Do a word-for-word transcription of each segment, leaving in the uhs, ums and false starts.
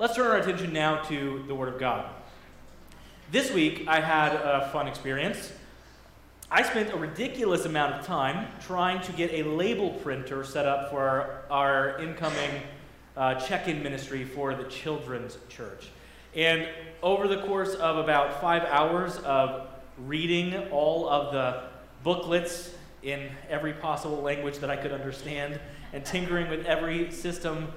Let's turn our attention now to the Word of God. This week, I had a fun experience. I spent a ridiculous amount of time trying to get a label printer set up for our, our incoming uh, check-in ministry for the children's church. And over the course of about five hours of reading all of the booklets in every possible language that I could understand and tinkering with every system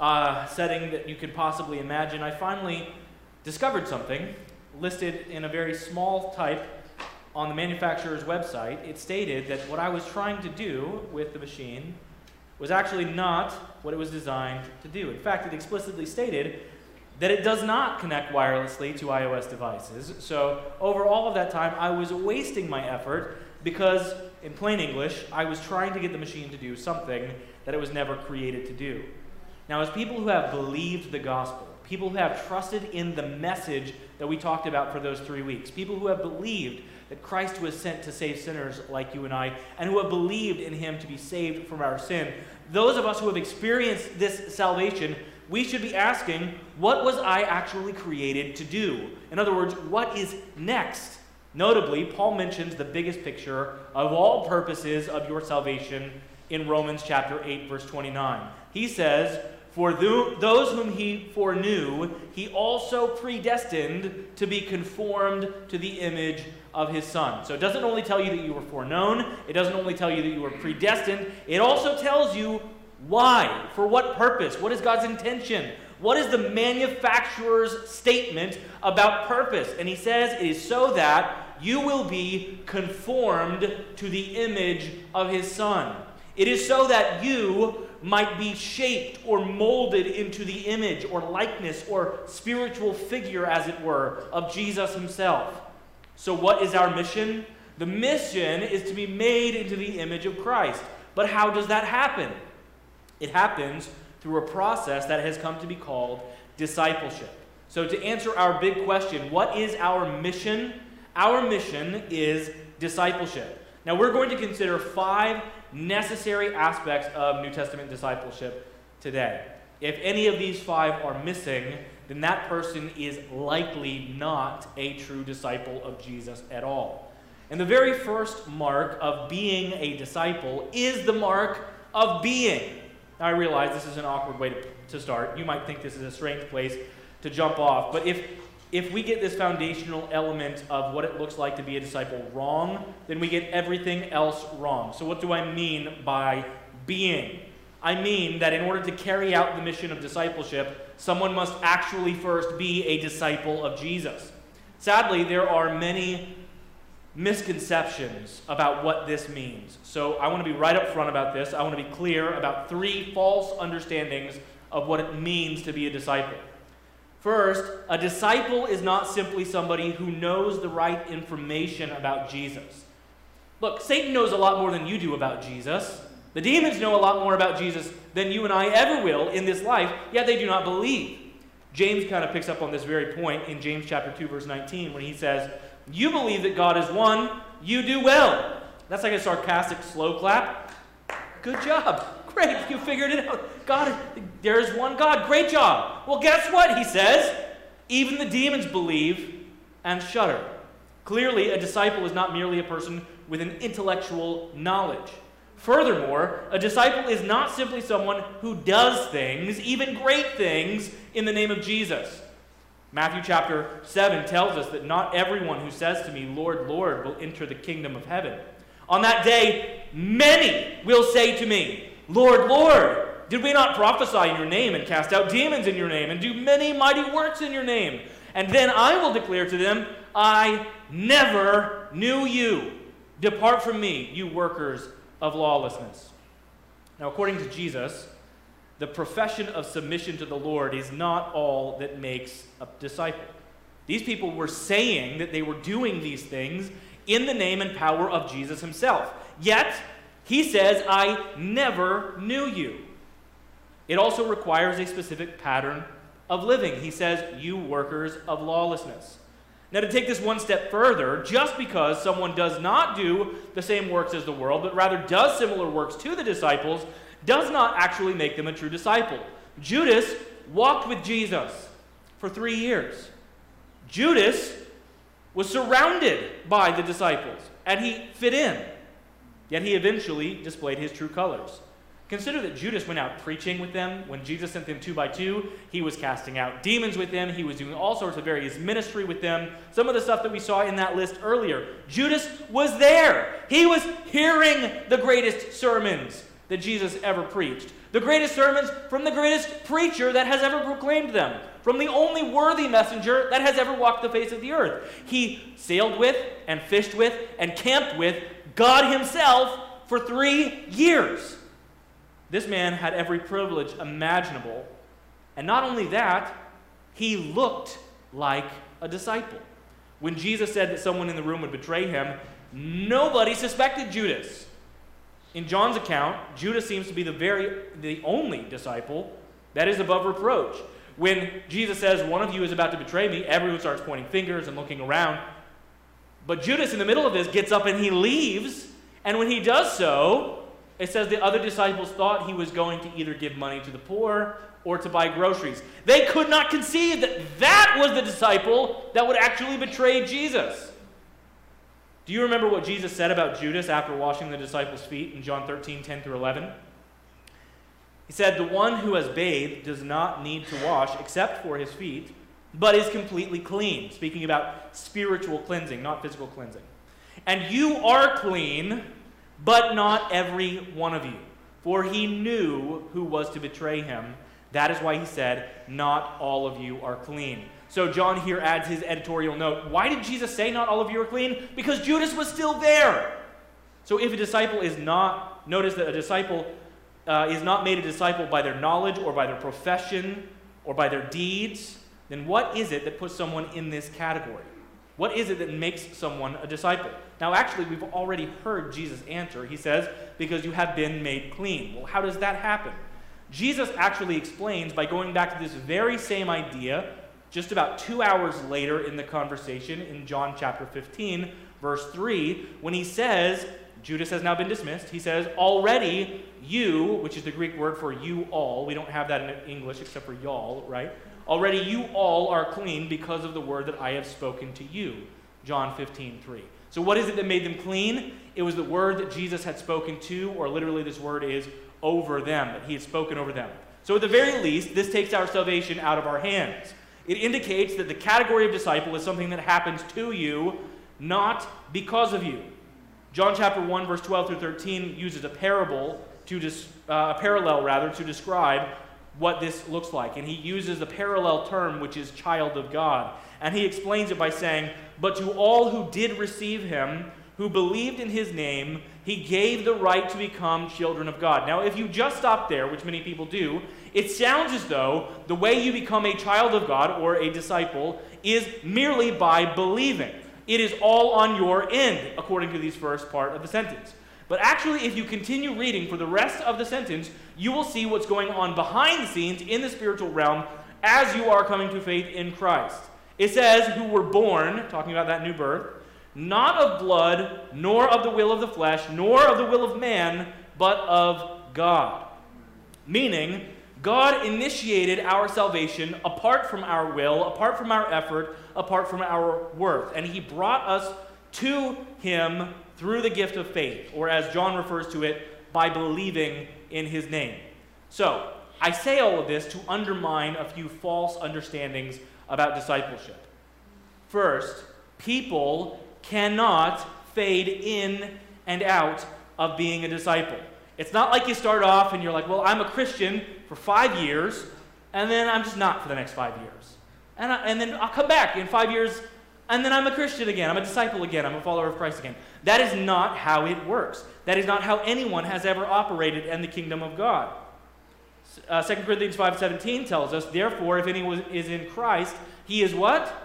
uh, setting that you could possibly imagine, I finally discovered something listed in a very small type on the manufacturer's website. It stated that what I was trying to do with the machine was actually not what it was designed to do. In fact, it explicitly stated that it does not connect wirelessly to iOS devices. So over all of that time, I was wasting my effort because, in plain English, I was trying to get the machine to do something that it was never created to do. Now, as people who have believed the gospel, people who have trusted in the message that we talked about for those three weeks, people who have believed that Christ was sent to save sinners like you and I, and who have believed in him to be saved from our sin, those of us who have experienced this salvation, we should be asking, what was I actually created to do? In other words, what is next? Notably, Paul mentions the biggest picture of all purposes of your salvation in Romans chapter eight, verse twenty-nine. He says, "For those whom he foreknew, he also predestined to be conformed to the image of his Son." So it doesn't only tell you that you were foreknown, it doesn't only tell you that you were predestined, it also tells you why, for what purpose, what is God's intention, what is the manufacturer's statement about purpose. And he says it is so that you will be conformed to the image of his Son. It is so that you might be shaped or molded into the image or likeness or spiritual figure, as it were, of Jesus himself. So what is our mission? The mission is to be made into the image of Christ. But how does that happen? It happens through a process that has come to be called discipleship. So to answer our big question, what is our mission? Our mission is discipleship. Now we're going to consider five necessary aspects of New Testament discipleship today. If any of these five are missing, then that person is likely not a true disciple of Jesus at all. And the very first mark of being a disciple is the mark of being. Now I realize this is an awkward way to, to start. You might think this is a strange place to jump off, but if If we get this foundational element of what it looks like to be a disciple wrong, then we get everything else wrong. So what do I mean by being? I mean that in order to carry out the mission of discipleship, someone must actually first be a disciple of Jesus. Sadly, there are many misconceptions about what this means. So I want to be right up front about this. I want to be clear about three false understandings of what it means to be a disciple. First, a disciple is not simply somebody who knows the right information about Jesus. Look, Satan knows a lot more than you do about Jesus. The demons know a lot more about Jesus than you and I ever will in this life, yet they do not believe. James kind of picks up on this very point in James chapter two, verse nineteen, when he says, "You believe that God is one, you do well." That's like a sarcastic slow clap. Good job. Great, you figured it out. God, there is one God. Great job. Well, guess what, he says? Even the demons believe and shudder. Clearly, a disciple is not merely a person with an intellectual knowledge. Furthermore, a disciple is not simply someone who does things, even great things, in the name of Jesus. Matthew chapter seven tells us that not everyone who says to me, "Lord, Lord," will enter the kingdom of heaven. On that day, many will say to me, "Lord, Lord, did we not prophesy in your name and cast out demons in your name and do many mighty works in your name?" And then I will declare to them, "I never knew you. Depart from me, you workers of lawlessness." Now, according to Jesus, the profession of submission to the Lord is not all that makes a disciple. These people were saying that they were doing these things in the name and power of Jesus himself. Yet, he says, "I never knew you." It also requires a specific pattern of living. He says, "You workers of lawlessness." Now, to take this one step further, just because someone does not do the same works as the world, but rather does similar works to the disciples, does not actually make them a true disciple. Judas walked with Jesus for three years. Judas was surrounded by the disciples, and he fit in. Yet he eventually displayed his true colors. Consider that Judas went out preaching with them. When Jesus sent them two by two, he was casting out demons with them. He was doing all sorts of various ministry with them. Some of the stuff that we saw in that list earlier, Judas was there. He was hearing the greatest sermons that Jesus ever preached. The greatest sermons from the greatest preacher that has ever proclaimed them. From the only worthy messenger that has ever walked the face of the earth. He sailed with and fished with and camped with God himself for three years. This man had every privilege imaginable. And not only that, he looked like a disciple. When Jesus said that someone in the room would betray him, nobody suspected Judas. In John's account, Judas seems to be the very, the only disciple that is above reproach. When Jesus says, one of you is about to betray me, everyone starts pointing fingers and looking around. But Judas, in the middle of this, gets up and he leaves. And when he does so, it says the other disciples thought he was going to either give money to the poor or to buy groceries. They could not conceive that that was the disciple that would actually betray Jesus. Do you remember what Jesus said about Judas after washing the disciples' feet in John thirteen, ten through eleven? He said, the one who has bathed does not need to wash except for his feet, but is completely clean. Speaking about spiritual cleansing, not physical cleansing. And you are clean, but not every one of you. For he knew who was to betray him. That is why he said, not all of you are clean. So John here adds his editorial note. Why did Jesus say not all of you are clean? Because Judas was still there. So if a disciple is not, notice that a disciple uh, is not made a disciple by their knowledge or by their profession or by their deeds, then what is it that puts someone in this category? What is it that makes someone a disciple? Now actually, we've already heard Jesus answer. He says, because you have been made clean. Well, how does that happen? Jesus actually explains by going back to this very same idea just about two hours later in the conversation in John chapter fifteen, verse three, when he says, Judas has now been dismissed, he says, already you, which is the Greek word for you all, we don't have that in English except for y'all, right? Already you all are clean because of the word that I have spoken to you, John fifteen, three. So what is it that made them clean? It was the word that Jesus had spoken to, or literally this word is over them, that he had spoken over them. So at the very least, this takes our salvation out of our hands. It indicates that the category of disciple is something that happens to you, not because of you. John chapter one, verse twelve through thirteen uses a parable to dis, uh, a parallel rather to describe what this looks like. And he uses the parallel term, which is child of God. And he explains it by saying, but to all who did receive him, who believed in his name, he gave the right to become children of God. Now, if you just stop there, which many people do, it sounds as though the way you become a child of God or a disciple is merely by believing. It is all on your end, according to this first part of the sentence. But actually, if you continue reading for the rest of the sentence, you will see what's going on behind the scenes in the spiritual realm as you are coming to faith in Christ. It says, who were born, talking about that new birth, not of blood, nor of the will of the flesh, nor of the will of man, but of God. Meaning, God initiated our salvation apart from our will, apart from our effort, apart from our worth. And he brought us to him through the gift of faith, or as John refers to it, by believing in his name. So, I say all of this to undermine a few false understandings about discipleship. First, people cannot fade in and out of being a disciple. It's not like you start off and you're like, well, I'm a Christian for five years, and then I'm just not for the next five years. And, I, and then I'll come back in five years, and then I'm a Christian again, I'm a disciple again, I'm a follower of Christ again. That is not how it works. That is not how anyone has ever operated in the kingdom of God. Uh, Second Corinthians five seventeen tells us, therefore, if anyone is in Christ, he is what?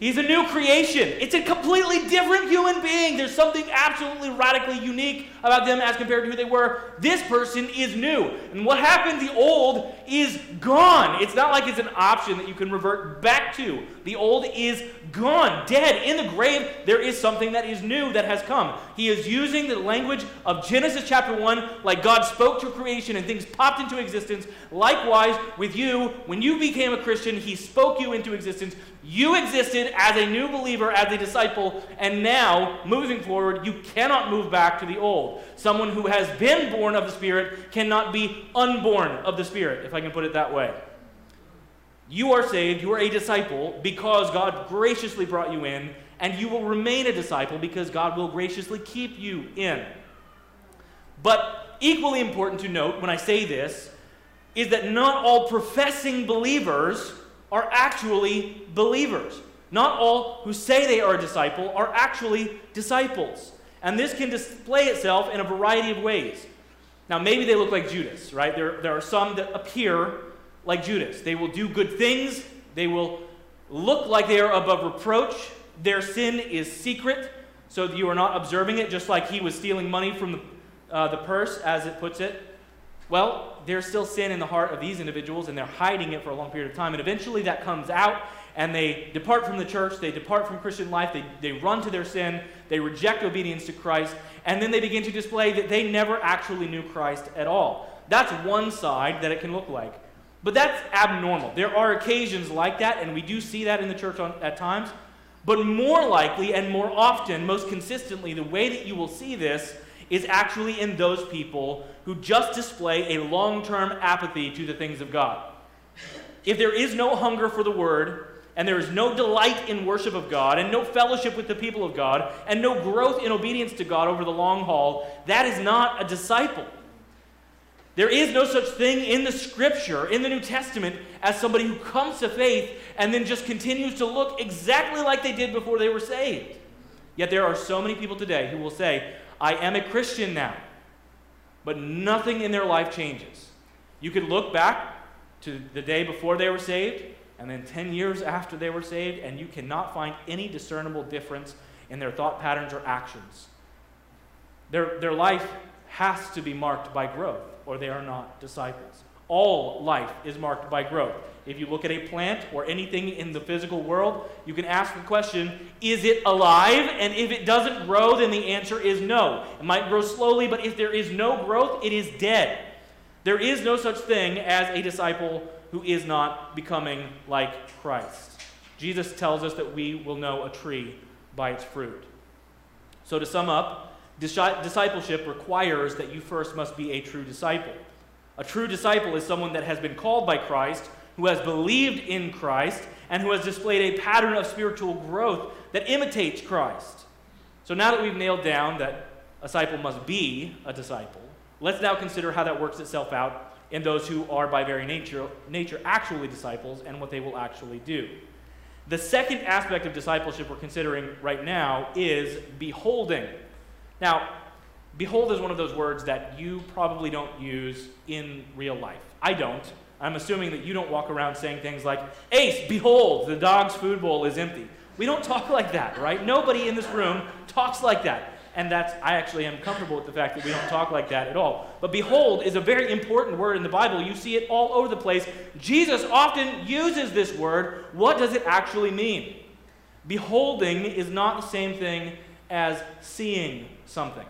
He's a new creation. It's a completely different human being. There's something absolutely radically unique about them as compared to who they were. This person is new. And what happened, the old is gone. It's not like it's an option that you can revert back to. The old is gone, dead, in the grave. There is something that is new that has come. He is using the language of Genesis chapter one, like God spoke to creation and things popped into existence. Likewise, with you, when you became a Christian, he spoke you into existence. You existed as a new believer, as a disciple, and now, moving forward, you cannot move back to the old. Someone who has been born of the Spirit cannot be unborn of the Spirit, if I can put it that way. You are saved, you are a disciple, because God graciously brought you in, and you will remain a disciple because God will graciously keep you in. But equally important to note when I say this is that not all professing believers are actually believers. Not all who say they are a disciple are actually disciples. And this can display itself in a variety of ways. Now, maybe they look like Judas, right? There, there are some that appear like Judas. They will do good things. They will look like they are above reproach. Their sin is secret, so that you are not observing it, just like he was stealing money from the, uh, the purse, as it puts it. Well, there's still sin in the heart of these individuals, and they're hiding it for a long period of time. And eventually that comes out, and they depart from the church, they depart from Christian life, they, they run to their sin, they reject obedience to Christ, and then they begin to display that they never actually knew Christ at all. That's one side that it can look like. But that's abnormal. There are occasions like that, and we do see that in the church on, at times. But more likely and more often, most consistently, the way that you will see this is actually in those people who just display a long-term apathy to the things of God. If there is no hunger for the word, and there is no delight in worship of God, and no fellowship with the people of God, and no growth in obedience to God over the long haul, that is not a disciple. There is no such thing in the Scripture, in the New Testament, as somebody who comes to faith and then just continues to look exactly like they did before they were saved. Yet there are so many people today who will say, I am a Christian now, but nothing in their life changes. You could look back to the day before they were saved, and then ten years after they were saved, and you cannot find any discernible difference in their thought patterns or actions. Their, their life has to be marked by growth, or they are not disciples. All life is marked by growth. If you look at a plant or anything in the physical world, you can ask the question, is it alive? And if it doesn't grow, then the answer is no. It might grow slowly, but if there is no growth, it is dead. There is no such thing as a disciple who is not becoming like Christ. Jesus tells us that we will know a tree by its fruit. So to sum up, discipleship requires that you first must be a true disciple. A true disciple is someone that has been called by Christ, who has believed in Christ, and who has displayed a pattern of spiritual growth that imitates Christ. So now that we've nailed down that a disciple must be a disciple, let's now consider how that works itself out in those who are by very nature, nature actually disciples and what they will actually do. The second aspect of discipleship we're considering right now is beholding. Now, behold is one of those words that you probably don't use in real life. I don't. I'm assuming that you don't walk around saying things like, Ace, behold, the dog's food bowl is empty. We don't talk like that, right? Nobody in this room talks like that. And that's, I actually am comfortable with the fact that we don't talk like that at all. But behold is a very important word in the Bible. You see it all over the place. Jesus often uses this word. What does it actually mean? Beholding is not the same thing as seeing something.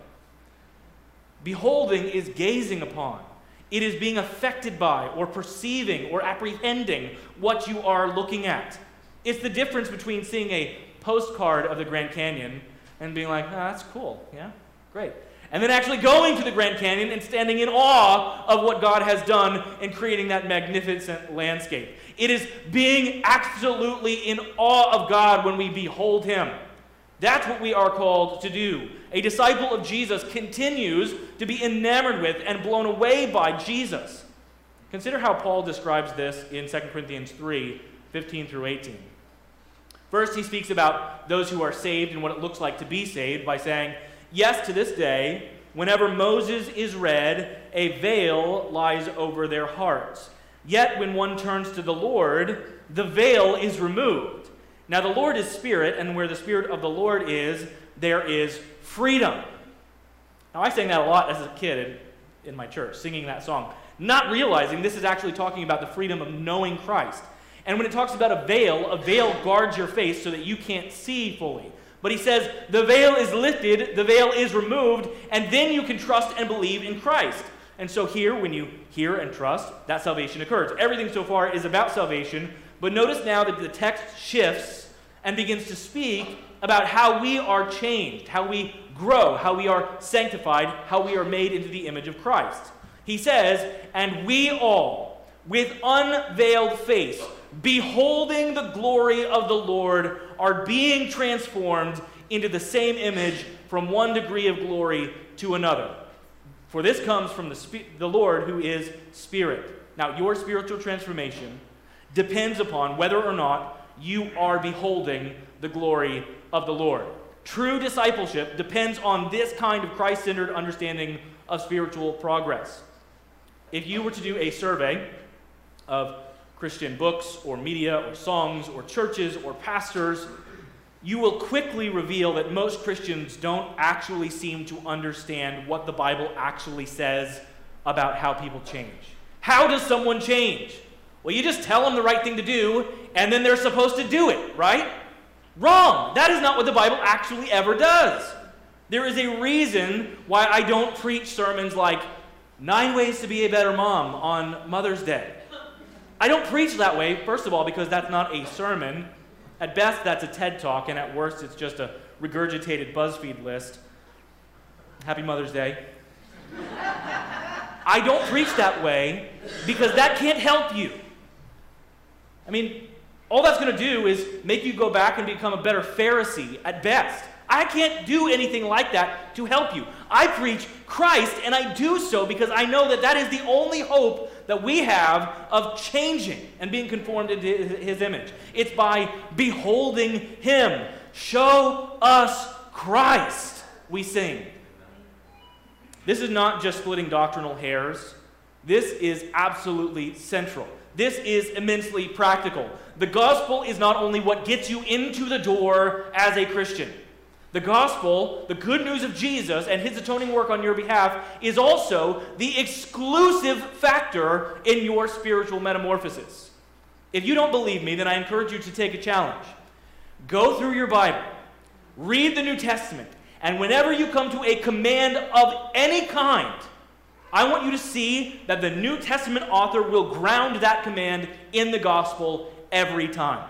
Beholding is gazing upon. It is being affected by or perceiving or apprehending what you are looking at. It's the difference between seeing a postcard of the Grand Canyon and being like, oh, that's cool, yeah, great. And then actually going to the Grand Canyon and standing in awe of what God has done in creating that magnificent landscape. It is being absolutely in awe of God when we behold him. That's what we are called to do. A disciple of Jesus continues to be enamored with and blown away by Jesus. Consider how Paul describes this in Second Corinthians three, fifteen through eighteen. First, he speaks about those who are saved and what it looks like to be saved by saying, yes, to this day, whenever Moses is read, a veil lies over their hearts. Yet when one turns to the Lord, the veil is removed. Now the Lord is spirit, and where the spirit of the Lord is, there is freedom. Now I sang that a lot as a kid in, in my church, singing that song, not realizing this is actually talking about the freedom of knowing Christ. And when it talks about a veil, a veil guards your face so that you can't see fully. But he says, the veil is lifted, the veil is removed, and then you can trust and believe in Christ. And so here, when you hear and trust, that salvation occurs. Everything so far is about salvation, but notice now that the text shifts and begins to speak about how we are changed, how we grow, how we are sanctified, how we are made into the image of Christ. He says, and we all, with unveiled face, beholding the glory of the Lord, are being transformed into the same image from one degree of glory to another. For this comes from the, Sp- the Lord who is Spirit. Now, your spiritual transformation depends upon whether or not you are beholding the glory of the Lord. True discipleship depends on this kind of Christ-centered understanding of spiritual progress. If you were to do a survey of Christian books or media or songs or churches or pastors, you will quickly reveal that most Christians don't actually seem to understand what the Bible actually says about how people change. How does someone change? Well, you just tell them the right thing to do, and then they're supposed to do it, right? Wrong. That is not what the Bible actually ever does. There is a reason why I don't preach sermons like Nine Ways to Be a Better Mom on Mother's Day. I don't preach that way, first of all, because that's not a sermon. At best, that's a TED Talk, and at worst, it's just a regurgitated BuzzFeed list. Happy Mother's Day. I don't preach that way because that can't help you. I mean, all that's going to do is make you go back and become a better Pharisee at best. I can't do anything like that to help you. I preach Christ, and I do so because I know that that is the only hope that we have of changing and being conformed into his image. It's by beholding him. Show us Christ, we sing. This is not just splitting doctrinal hairs. This is absolutely central. This is immensely practical. The gospel is not only what gets you into the door as a Christian. The gospel, the good news of Jesus and his atoning work on your behalf, is also the exclusive factor in your spiritual metamorphosis. If you don't believe me, then I encourage you to take a challenge. Go through your Bible, read the New Testament, and whenever you come to a command of any kind, I want you to see that the New Testament author will ground that command in the gospel every time.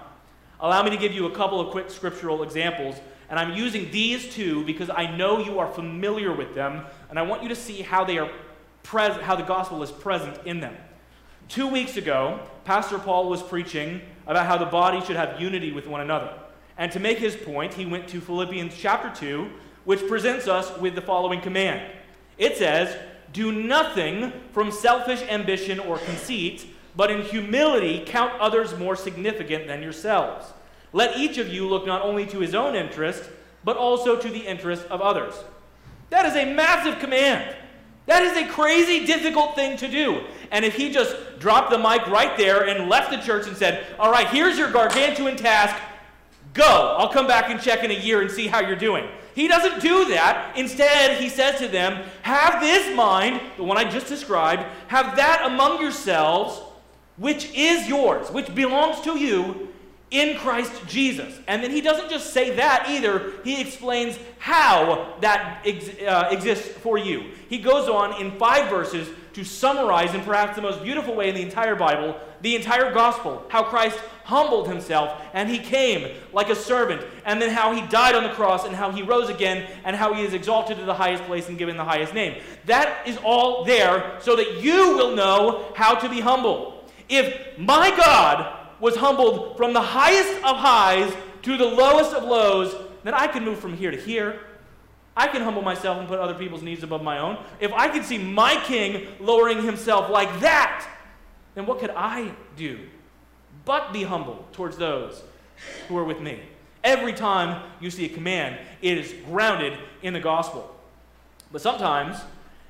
Allow me to give you a couple of quick scriptural examples. And I'm using these two because I know you are familiar with them, and I want you to see how they are present, how the gospel is present in them. Two weeks ago, Pastor Paul was preaching about how the body should have unity with one another. And to make his point, he went to Philippians chapter two, which presents us with the following command. It says, "Do nothing from selfish ambition or conceit, but in humility count others more significant than yourselves. Let each of you look not only to his own interest, but also to the interest of others." That is a massive command. That is a crazy, difficult thing to do. And if he just dropped the mic right there and left the church and said, "All right, here's your gargantuan task. Go. I'll come back and check in a year and see how you're doing." He doesn't do that. Instead, he says to them, "Have this mind," the one I just described, "have that among yourselves, which is yours, which belongs to you, in Christ Jesus." And then he doesn't just say that either. He explains how that ex- uh, exists for you. He goes on in five verses to summarize, in perhaps the most beautiful way in the entire Bible, the entire gospel, how Christ humbled himself and he came like a servant, and then how he died on the cross and how he rose again and how he is exalted to the highest place and given the highest name. That is all there so that you will know how to be humble. If my God was humbled from the highest of highs to the lowest of lows, then I can move from here to here. I can humble myself and put other people's needs above my own. If I can see my king lowering himself like that, then what could I do but be humble towards those who are with me? Every time you see a command, it is grounded in the gospel. But sometimes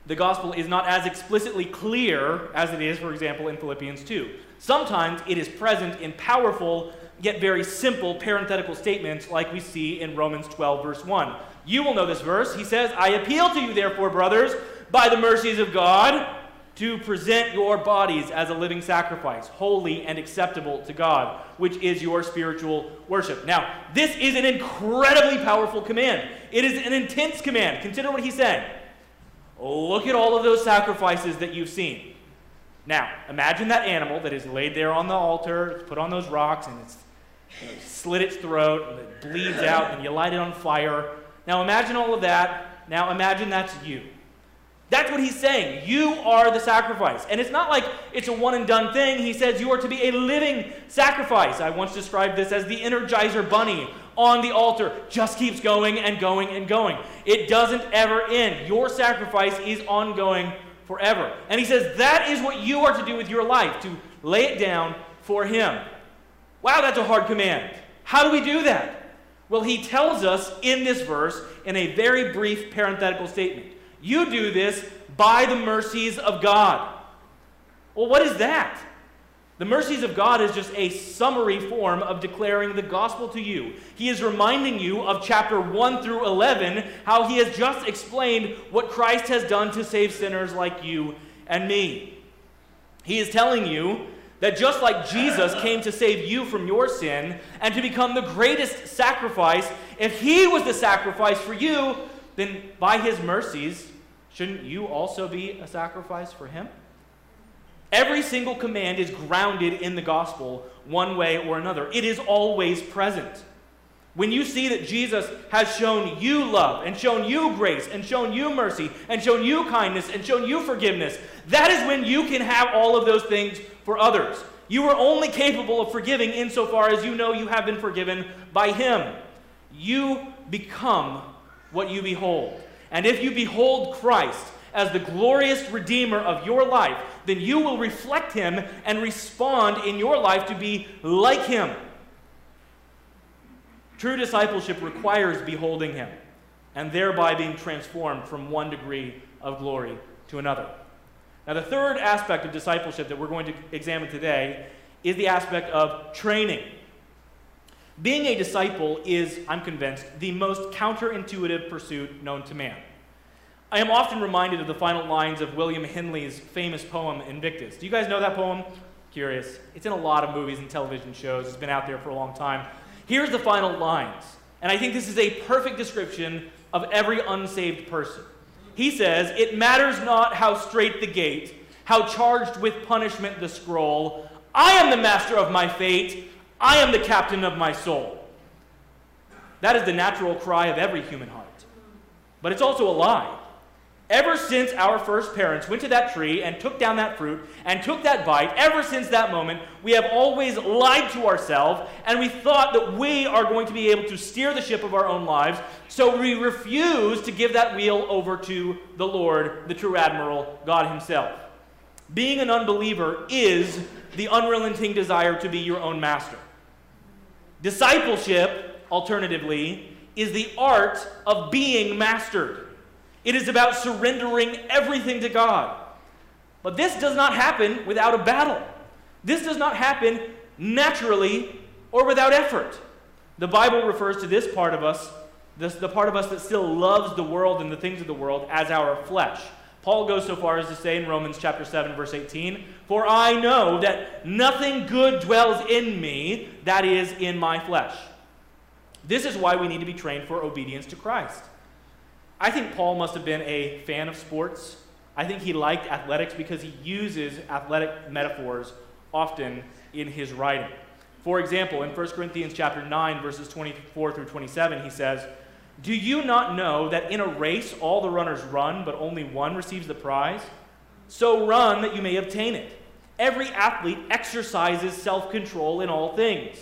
the gospel is not as explicitly clear as it is, for example, in Philippians two. Sometimes it is present in powerful, yet very simple parenthetical statements like we see in Romans twelve, verse one. You will know this verse. He says, "I appeal to you, therefore, brothers, by the mercies of God, to present your bodies as a living sacrifice, holy and acceptable to God, which is your spiritual worship. Now, this is an incredibly powerful command. It is an intense command. Consider what he said. Look at all of those sacrifices that you've seen. Now, imagine that animal that is laid there on the altar, it's put on those rocks, and it's you know, slit its throat, and it bleeds out, and you light it on fire. Now, imagine all of that. Now, imagine that's you. That's what he's saying. You are the sacrifice. And it's not like it's a one-and-done thing. He says you are to be a living sacrifice. I once described this as the Energizer Bunny on the altar. Just keeps going and going and going. It doesn't ever end. Your sacrifice is ongoing forever. And he says that is what you are to do with your life, to lay it down for him. Wow, that's a hard command. How do we do that? Well, he tells us in this verse in a very brief parenthetical statement. You do this by the mercies of God. Well, what is that? The mercies of God is just a summary form of declaring the gospel to you. He is reminding you of chapter one through eleven, how he has just explained what Christ has done to save sinners like you and me. He is telling you that just like Jesus came to save you from your sin and to become the greatest sacrifice, if he was the sacrifice for you, then by his mercies, shouldn't you also be a sacrifice for him? Every single command is grounded in the gospel one way or another. It is always present. When you see that Jesus has shown you love and shown you grace and shown you mercy and shown you kindness and shown you forgiveness, that is when you can have all of those things for others. You are only capable of forgiving insofar as you know you have been forgiven by him. You become what you behold. And if you behold Christ as the glorious Redeemer of your life, then you will reflect him and respond in your life to be like him. True discipleship requires beholding him and thereby being transformed from one degree of glory to another. Now, the third aspect of discipleship that we're going to examine today is the aspect of training. Being a disciple is, I'm convinced, the most counterintuitive pursuit known to man. I am often reminded of the final lines of William Henley's famous poem, Invictus. Do you guys know that poem? Curious. It's in a lot of movies and television shows. It's been out there for a long time. Here's the final lines, and I think this is a perfect description of every unsaved person. He says, "It matters not how straight the gate, how charged with punishment the scroll. I am the master of my fate. I am the captain of my soul." That is the natural cry of every human heart. But it's also a lie. Ever since our first parents went to that tree and took down that fruit and took that bite, ever since that moment, we have always lied to ourselves, and we thought that we are going to be able to steer the ship of our own lives, so we refuse to give that wheel over to the Lord, the true admiral, God himself. Being an unbeliever is the unrelenting desire to be your own master. Discipleship, alternatively, is the art of being mastered. It is about surrendering everything to God. But this does not happen without a battle. This does not happen naturally or without effort. The Bible refers to this part of us, this, the part of us that still loves the world and the things of the world, as our flesh. Paul goes so far as to say in Romans chapter seven, verse eighteen, "For I know that nothing good dwells in me, that is, in my flesh." This is why we need to be trained for obedience to Christ. I think Paul must have been a fan of sports. I think he liked athletics because he uses athletic metaphors often in his writing. For example, in First Corinthians chapter nine, verses twenty-four through twenty-seven, he says, "Do you not know that in a race all the runners run, but only one receives the prize? So run that you may obtain it. Every athlete exercises self-control in all things.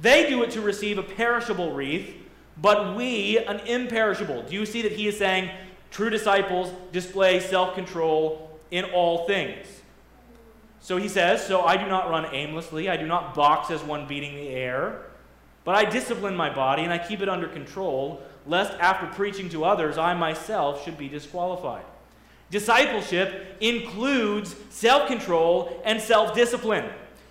They do it to receive a perishable wreath, but we an imperishable." Do you see that he is saying true disciples display self-control in all things? So he says, "So I do not run aimlessly. I do not box as one beating the air, but I discipline my body and I keep it under control, lest after preaching to others, I myself should be disqualified." Discipleship includes self-control and self-discipline.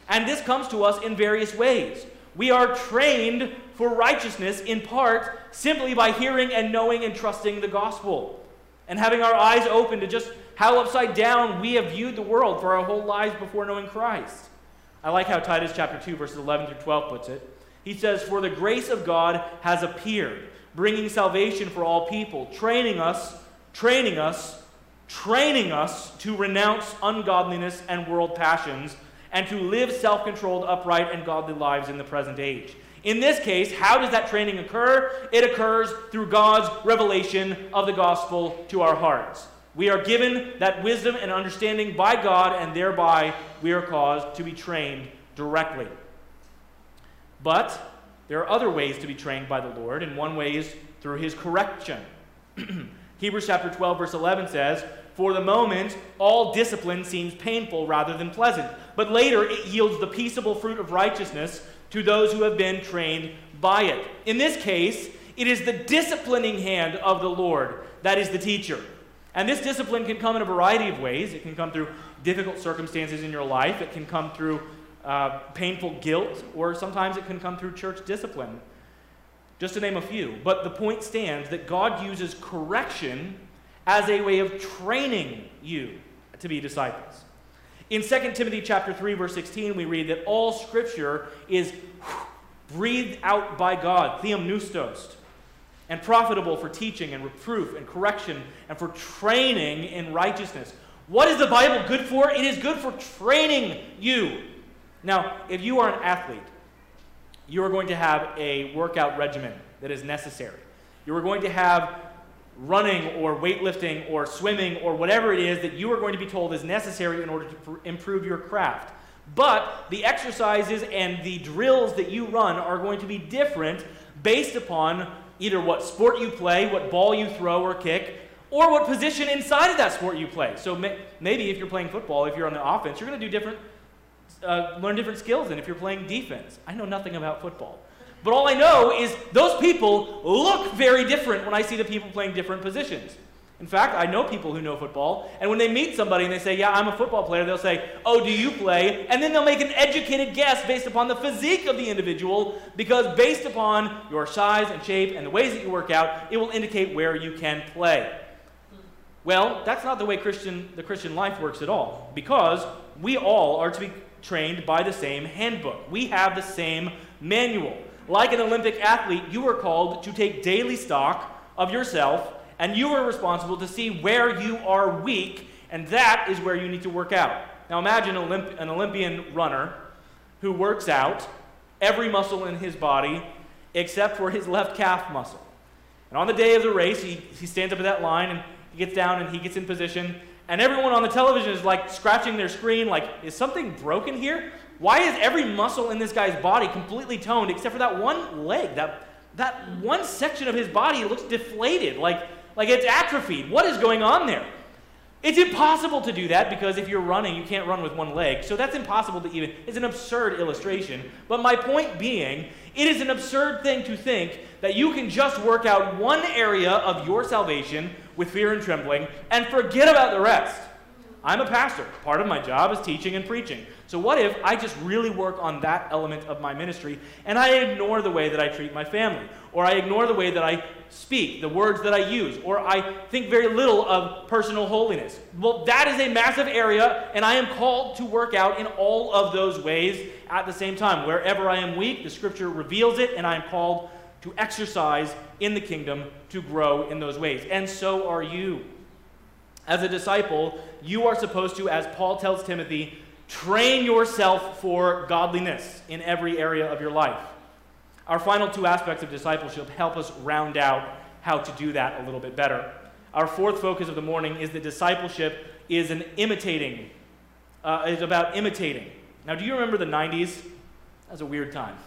And this comes to us in various ways. We are trained for righteousness in part simply by hearing and knowing and trusting the gospel and having our eyes open to just how upside down we have viewed the world for our whole lives before knowing Christ. I like how Titus chapter two, verses eleven through twelve puts it. He says, "For the grace of God has appeared, bringing salvation for all people, training us, training us, training us to renounce ungodliness and world passions, and to live self-controlled, upright, and godly lives in the present age." In this case, how does that training occur? It occurs through God's revelation of the gospel to our hearts. We are given that wisdom and understanding by God, and thereby we are caused to be trained directly. But there are other ways to be trained by the Lord, and one way is through his correction. Hebrews chapter twelve, verse eleven says, "For the moment, all discipline seems painful rather than pleasant, but later it yields the peaceable fruit of righteousness to those who have been trained by it." In this case, it is the disciplining hand of the Lord that is the teacher. And this discipline can come in a variety of ways. It can come through difficult circumstances in your life. It can come through uh, painful guilt, or sometimes it can come through church discipline, just to name a few. But the point stands that God uses correction as a way of training you to be disciples. In Second Timothy chapter three, verse sixteen, we read that all Scripture is breathed out by God, theopneustos, and profitable for teaching and reproof and correction and for training in righteousness. What is the Bible good for? It is good for training you. Now, if you are an athlete, you are going to have a workout regimen that is necessary. You are going to have running or weightlifting or swimming or whatever it is that you are going to be told is necessary in order to pr- improve your craft. But the exercises and the drills that you run are going to be different based upon either what sport you play, what ball you throw or kick, or what position inside of that sport you play. So may- maybe if you're playing football, if you're on the offense, you're going to do different, uh, learn different skills than if you're playing defense. I know nothing about football. But all I know is those people look very different when I see the people playing different positions. In fact, I know people who know football, and when they meet somebody and they say, "Yeah, I'm a football player," they'll say, "Oh, do you play?" And then they'll make an educated guess based upon the physique of the individual, because based upon your size and shape and the ways that you work out, it will indicate where you can play. Well, that's not the way Christian, the Christian life works at all, because we all are to be trained by the same handbook. We have the same manual. Like an Olympic athlete, you are called to take daily stock of yourself, and you are responsible to see where you are weak, and that is where you need to work out. Now imagine Olymp- an Olympian runner who works out every muscle in his body except for his left calf muscle. And on the day of the race, he, he stands up at that line, and he gets down, and he gets in position, and everyone on the television is like scratching their screen like, "Is something broken here? Why is every muscle in this guy's body completely toned except for that one leg? That, that one section of his body looks deflated, like, like it's atrophied. What is going on there?" It's impossible to do that, because if you're running, you can't run with one leg. So that's impossible to even. It's an absurd illustration. But my point being, it is an absurd thing to think that you can just work out one area of your salvation with fear and trembling and forget about the rest. I'm a pastor. Part of my job is teaching and preaching. So what if I just really work on that element of my ministry, and I ignore the way that I treat my family, or I ignore the way that I speak, the words that I use, or I think very little of personal holiness? Well, that is a massive area, and I am called to work out in all of those ways at the same time. Wherever I am weak, the Scripture reveals it, and I am called to exercise in the kingdom to grow in those ways. And so are you. As a disciple, you are supposed to, as Paul tells Timothy, train yourself for godliness in every area of your life. Our final two aspects of discipleship help us round out how to do that a little bit better. Our fourth focus of the morning is that discipleship is an imitating, uh, is about imitating. Now, do you remember the nineties? That was a weird time.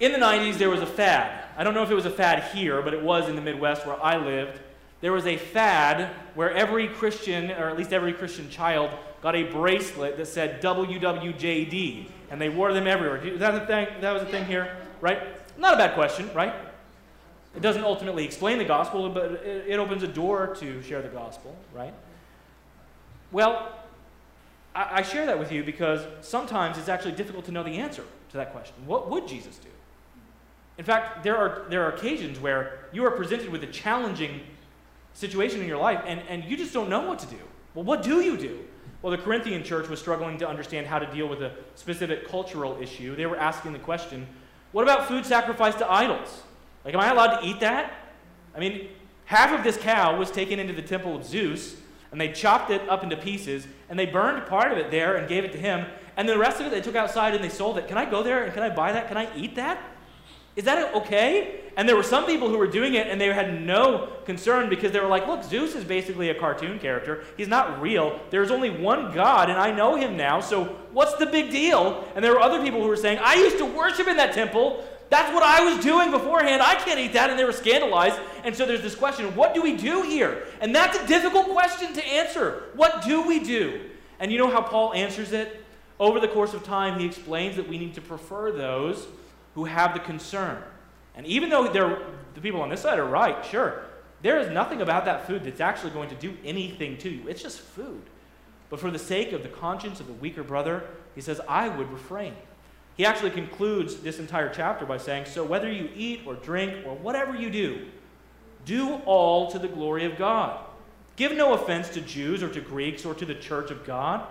In the nineties, there was a fad. I don't know if it was a fad here, but it was in the Midwest where I lived. There was a fad where every Christian, or at least every Christian child, got a bracelet that said W W J D, and they wore them everywhere. Is that a thing? That was a thing here, right? Not a bad question, right? It doesn't ultimately explain the gospel, but it opens a door to share the gospel, right? Well, I share that with you because sometimes it's actually difficult to know the answer to that question. What would Jesus do? In fact, there are there are occasions where you are presented with a challenging situation in your life, and, and you just don't know what to do. Well, what do you do? Well, the Corinthian church was struggling to understand how to deal with a specific cultural issue. They were asking the question, what about food sacrificed to idols? Like, am I allowed to eat that? I mean, half of this cow was taken into the temple of Zeus, and they chopped it up into pieces, and they burned part of it there and gave it to him, and the rest of it they took outside and they sold it. Can I go there and can I buy that? Can I eat that? Is that okay? And there were some people who were doing it and they had no concern because they were like, look, Zeus is basically a cartoon character. He's not real. There's only one God and I know him now, so what's the big deal? And there were other people who were saying, I used to worship in that temple. That's what I was doing beforehand. I can't eat that. And they were scandalized. And so there's this question, what do we do here? And that's a difficult question to answer. What do we do? And you know how Paul answers it? Over the course of time, he explains that we need to prefer those who have the concern. And even though the people on this side are right, sure, there is nothing about that food that's actually going to do anything to you. It's just food. But for the sake of the conscience of the weaker brother, he says, I would refrain. He actually concludes this entire chapter by saying, so whether you eat or drink or whatever you do, do all to the glory of God. Give no offense to Jews or to Greeks or to the church of God,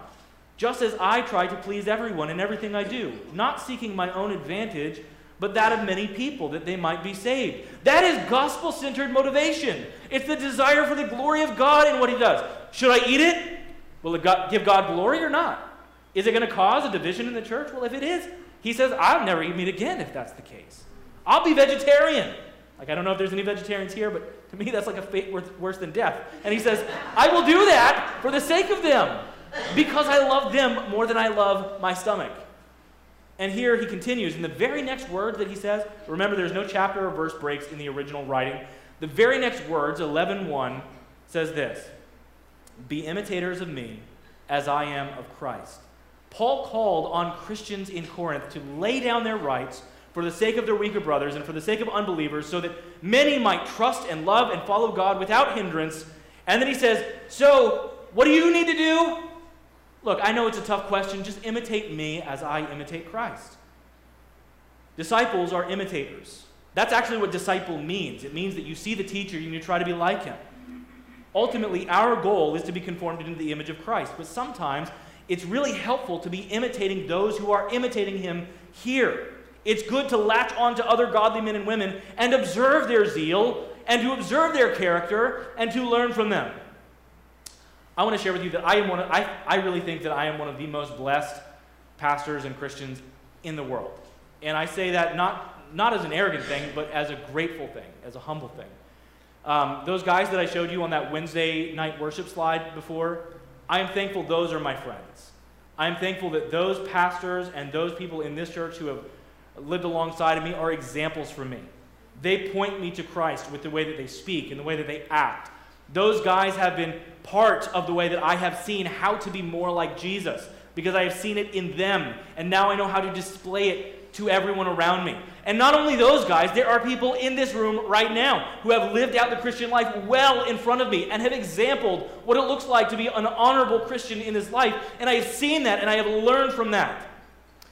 just as I try to please everyone in everything I do, not seeking my own advantage, but that of many people, that they might be saved. That is gospel-centered motivation. It's the desire for the glory of God in what he does. Should I eat it? Will it give God glory or not? Is it going to cause a division in the church? Well, if it is, he says, I'll never eat meat again if that's the case. I'll be vegetarian. Like, I don't know if there's any vegetarians here, but to me, that's like a fate worse than death. And he says, I will do that for the sake of them, because I love them more than I love my stomach. And here he continues. In the very next words that he says, remember there's no chapter or verse breaks in the original writing. The very next words, eleven one, says this, be imitators of me as I am of Christ. Paul called on Christians in Corinth to lay down their rights for the sake of their weaker brothers and for the sake of unbelievers so that many might trust and love and follow God without hindrance. And then he says, so what do you need to do? Look, I know it's a tough question. Just imitate me as I imitate Christ. Disciples are imitators. That's actually what disciple means. It means that you see the teacher and you try to be like him. Ultimately, our goal is to be conformed into the image of Christ. But sometimes it's really helpful to be imitating those who are imitating him here. It's good to latch on to other godly men and women and observe their zeal and to observe their character and to learn from them. I want to share with you that I am one of, I, I really think that I am one of the most blessed pastors and Christians in the world. And I say that not, not as an arrogant thing, but as a grateful thing, as a humble thing. Um, those guys that I showed you on that Wednesday night worship slide before, I am thankful those are my friends. I am thankful that those pastors and those people in this church who have lived alongside of me are examples for me. They point me to Christ with the way that they speak and the way that they act. Those guys have been part of the way that I have seen how to be more like Jesus because I have seen it in them, and now I know how to display it to everyone around me. And not only those guys, there are people in this room right now who have lived out the Christian life well in front of me and have exemplified what it looks like to be an honorable Christian in this life, and I have seen that and I have learned from that.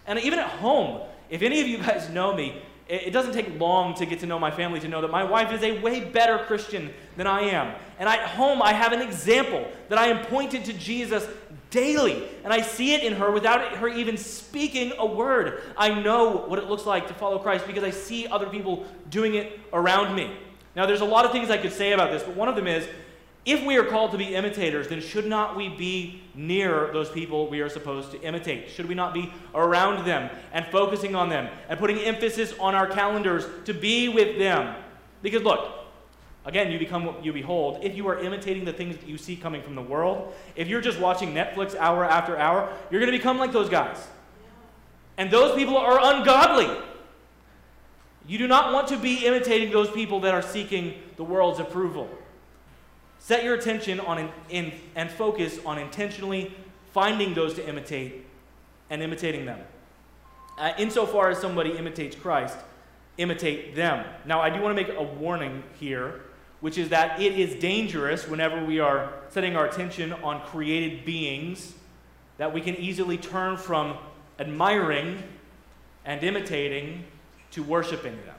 And even at home, if any of you guys know me, it doesn't take long to get to know my family to know that my wife is a way better Christian than I am. And at home, I have an example that I am pointed to Jesus daily. And I see it in her without her even speaking a word. I know what it looks like to follow Christ because I see other people doing it around me. Now, there's a lot of things I could say about this, but one of them is, if we are called to be imitators, then should not we be near those people we are supposed to imitate? Should we not be around them and focusing on them and putting emphasis on our calendars to be with them? Because look, again, you become what you behold. If you are imitating the things that you see coming from the world, if you're just watching Netflix hour after hour, you're going to become like those guys. And those people are ungodly. You do not want to be imitating those people that are seeking the world's approval. Set your attention on in, in, and focus on intentionally finding those to imitate and imitating them. Uh, insofar as somebody imitates Christ, imitate them. Now, I do want to make a warning here, which is that it is dangerous whenever we are setting our attention on created beings that we can easily turn from admiring and imitating to worshiping them.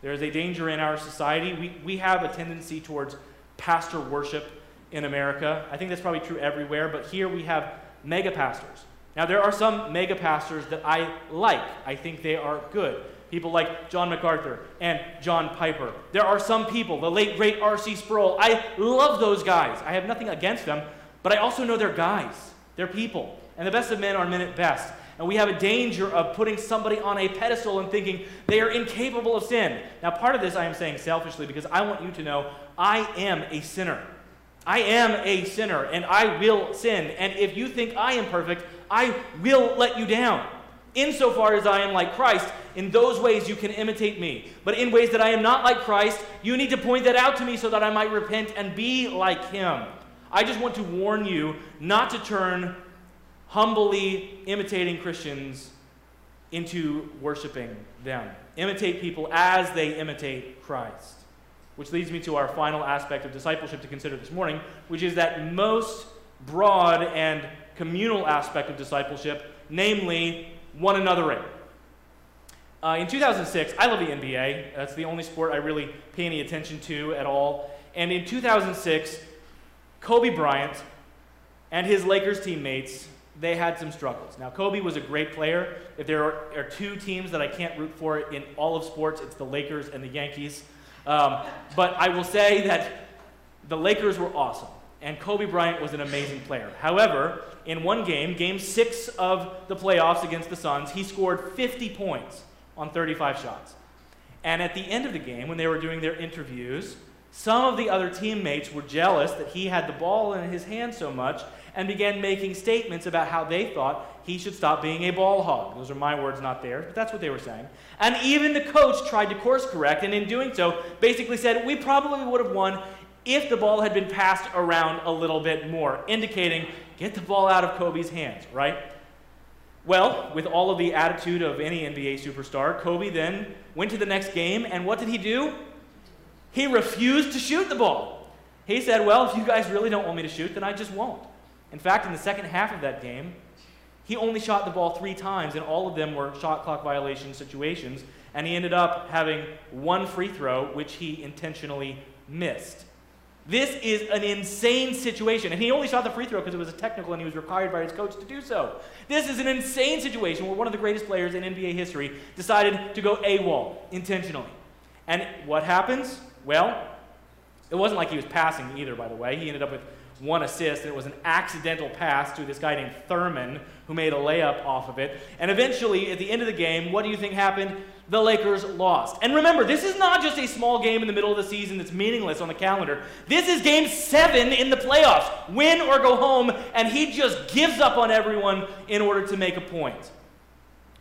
There is a danger in our society. We, we have a tendency towards pastor worship in America. I think that's probably true everywhere, but here we have mega pastors. Now, there are some mega pastors that I like. I think they are good. People like John MacArthur and John Piper. There are some people, the late, great R C Sproul. I love those guys. I have nothing against them, but I also know they're guys. They're people. And the best of men are men at best. And we have a danger of putting somebody on a pedestal and thinking they are incapable of sin. Now, part of this I am saying selfishly because I want you to know I am a sinner. I am a sinner, and I will sin. And if you think I am perfect, I will let you down. Insofar as I am like Christ, in those ways you can imitate me. But in ways that I am not like Christ, you need to point that out to me so that I might repent and be like him. I just want to warn you not to turn humbly imitating Christians into worshiping them. Imitate people as they imitate Christ. Which leads me to our final aspect of discipleship to consider this morning, which is that most broad and communal aspect of discipleship, namely one anothering. Uh, in two thousand six, I love the N B A. That's the only sport I really pay any attention to at all. And in two thousand six, Kobe Bryant and his Lakers teammates, they had some struggles. Now, Kobe was a great player. If there are, are two teams that I can't root for in all of sports, it's the Lakers and the Yankees. Um, but I will say that the Lakers were awesome, and Kobe Bryant was an amazing player. However, in one game, game six of the playoffs against the Suns, he scored fifty points on thirty-five shots. And at the end of the game, when they were doing their interviews, some of the other teammates were jealous that he had the ball in his hand so much and began making statements about how they thought he should stop being a ball hog. Those are my words, not theirs, but that's what they were saying. And even the coach tried to course correct, and in doing so, basically said, we probably would have won if the ball had been passed around a little bit more, indicating, get the ball out of Kobe's hands, right? Well, with all of the attitude of any N B A superstar, Kobe then went to the next game, and what did he do? He refused to shoot the ball. He said, well, if you guys really don't want me to shoot, then I just won't. In fact, in the second half of that game, he only shot the ball three times, and all of them were shot clock violation situations, and he ended up having one free throw, which he intentionally missed. This is an insane situation, and he only shot the free throw because it was a technical and he was required by his coach to do so. This is an insane situation where one of the greatest players in N B A history decided to go AWOL intentionally. And what happens? Well, it wasn't like he was passing either, by the way. He ended up with one assist, and it was an accidental pass to this guy named Thurman, who made a layup off of it. And eventually, at the end of the game, what do you think happened? The Lakers lost. And remember, this is not just a small game in the middle of the season that's meaningless on the calendar. This is game seven in the playoffs. Win or go home, and he just gives up on everyone in order to make a point.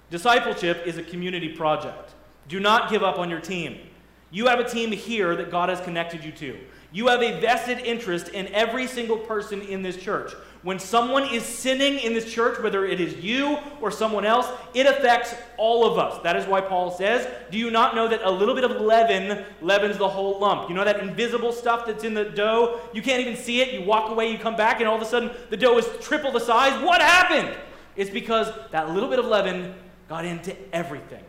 Discipleship is a community project. Do not give up on your team. You have a team here that God has connected you to. You have a vested interest in every single person in this church. When someone is sinning in this church, whether it is you or someone else, it affects all of us. That is why Paul says, do you not know that a little bit of leaven leavens the whole lump? You know that invisible stuff that's in the dough? You can't even see it. You walk away, you come back, and all of a sudden the dough is triple the size. What happened? It's because that little bit of leaven got into everything.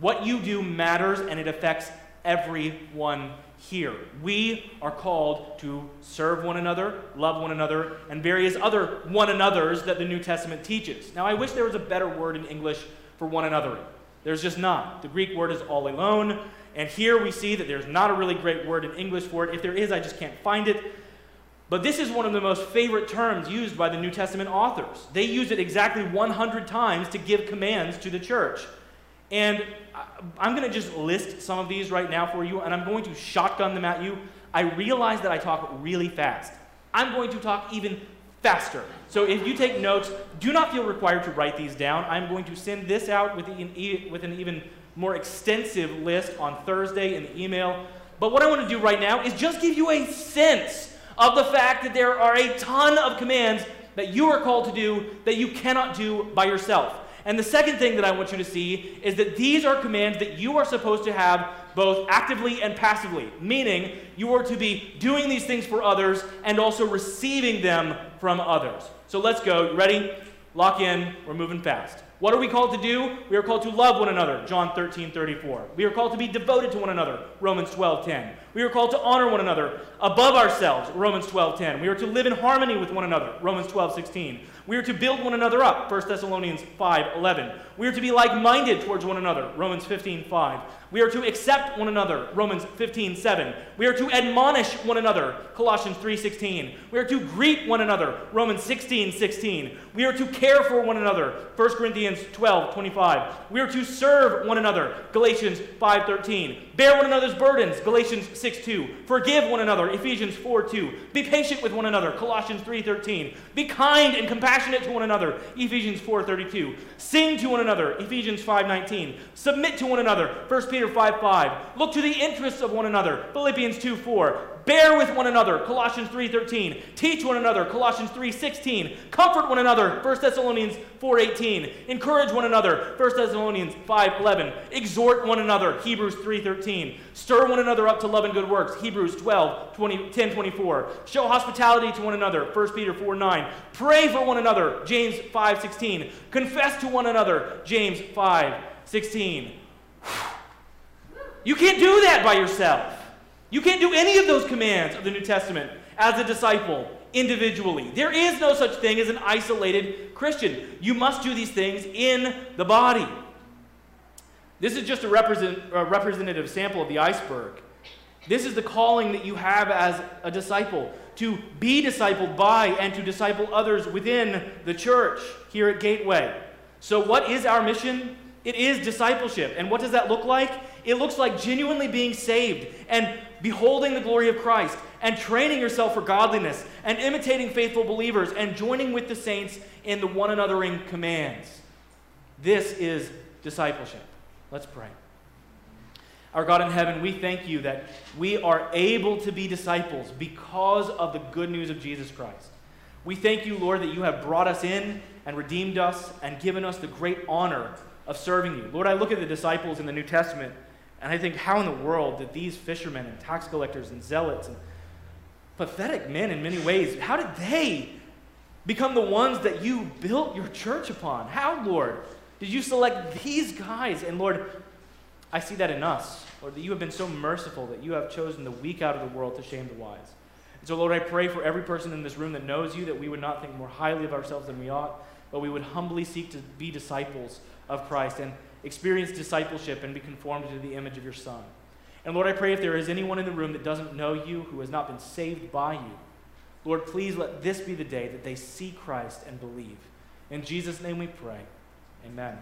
What you do matters, and it affects everyone here. We are called to serve one another, love one another, and various other one another's that the New Testament teaches. Now, I wish there was a better word in English for one anothering. There's just not. The Greek word is all alone, and here we see that there's not a really great word in English for it. If there is, I just can't find it. But this is one of the most favorite terms used by the New Testament authors. They use it exactly one hundred times to give commands to the church. And I'm going to just list some of these right now for you, and I'm going to shotgun them at you. I realize that I talk really fast. I'm going to talk even faster. So if you take notes, do not feel required to write these down. I'm going to send this out with an, e with an even more extensive list on Thursday in the email. But what I want to do right now is just give you a sense of the fact that there are a ton of commands that you are called to do that you cannot do by yourself. And the second thing that I want you to see is that these are commands that you are supposed to have both actively and passively, meaning you are to be doing these things for others and also receiving them from others. So let's go. You ready? Lock in. We're moving fast. What are we called to do? We are called to love one another, John thirteen thirty-four. We are called to be devoted to one another, Romans twelve ten. We are called to honor one another above ourselves, Romans twelve ten. We are to live in harmony with one another, Romans twelve sixteen. We are to build one another up, First Thessalonians five eleven. We are to be like-minded towards one another, Romans fifteen five. We are to accept one another, Romans fifteen seven. We are to admonish one another, Colossians three sixteen. We are to greet one another, Romans sixteen sixteen. We are to care for one another, First Corinthians twelve twenty-five. We are to serve one another, Galatians five thirteen. Bear one another's burdens, Galatians six two. Forgive one another, Ephesians four two. Be patient with one another, Colossians three thirteen. Be kind and compassionate. Passionate to one another, Ephesians four thirty-two. Sing to one another, Ephesians five nineteen. Submit to one another, First Peter five five. Look to the interests of one another, Philippians two four. Bear with one another, Colossians three thirteen. Teach one another, Colossians three sixteen. Comfort one another, First Thessalonians four eighteen. Encourage one another, First Thessalonians five eleven. Exhort one another, Hebrews three thirteen. Stir one another up to love and good works, Hebrews twelve ten twenty-four. Show hospitality to one another, First Peter four nine. Pray for one another, James five sixteen. Confess to one another, James five sixteen. You can't do that by yourself. You can't do any of those commands of the New Testament as a disciple individually. There is no such thing as an isolated Christian. You must do these things in the body. This is just a, represent, a representative sample of the iceberg. This is the calling that you have as a disciple, to be discipled by and to disciple others within the church here at Gateway. So what is our mission? It is discipleship. And what does that look like? It looks like genuinely being saved and beholding the glory of Christ and training yourself for godliness and imitating faithful believers and joining with the saints in the one anothering commands. This is discipleship. Let's pray. Our God in heaven, we thank you that we are able to be disciples because of the good news of Jesus Christ. We thank you, Lord, that you have brought us in and redeemed us and given us the great honor of serving you. Lord, I look at the disciples in the New Testament and I think, how in the world did these fishermen and tax collectors and zealots and pathetic men in many ways, how did they become the ones that you built your church upon? How, Lord, did you select these guys? And Lord, I see that in us, Lord, that you have been so merciful that you have chosen the weak out of the world to shame the wise. And so, Lord, I pray for every person in this room that knows you, that we would not think more highly of ourselves than we ought, but we would humbly seek to be disciples of Christ and experience discipleship and be conformed to the image of your Son. And Lord, I pray if there is anyone in the room that doesn't know you, who has not been saved by you, Lord, please let this be the day that they see Christ and believe. In Jesus' name we pray. Amen.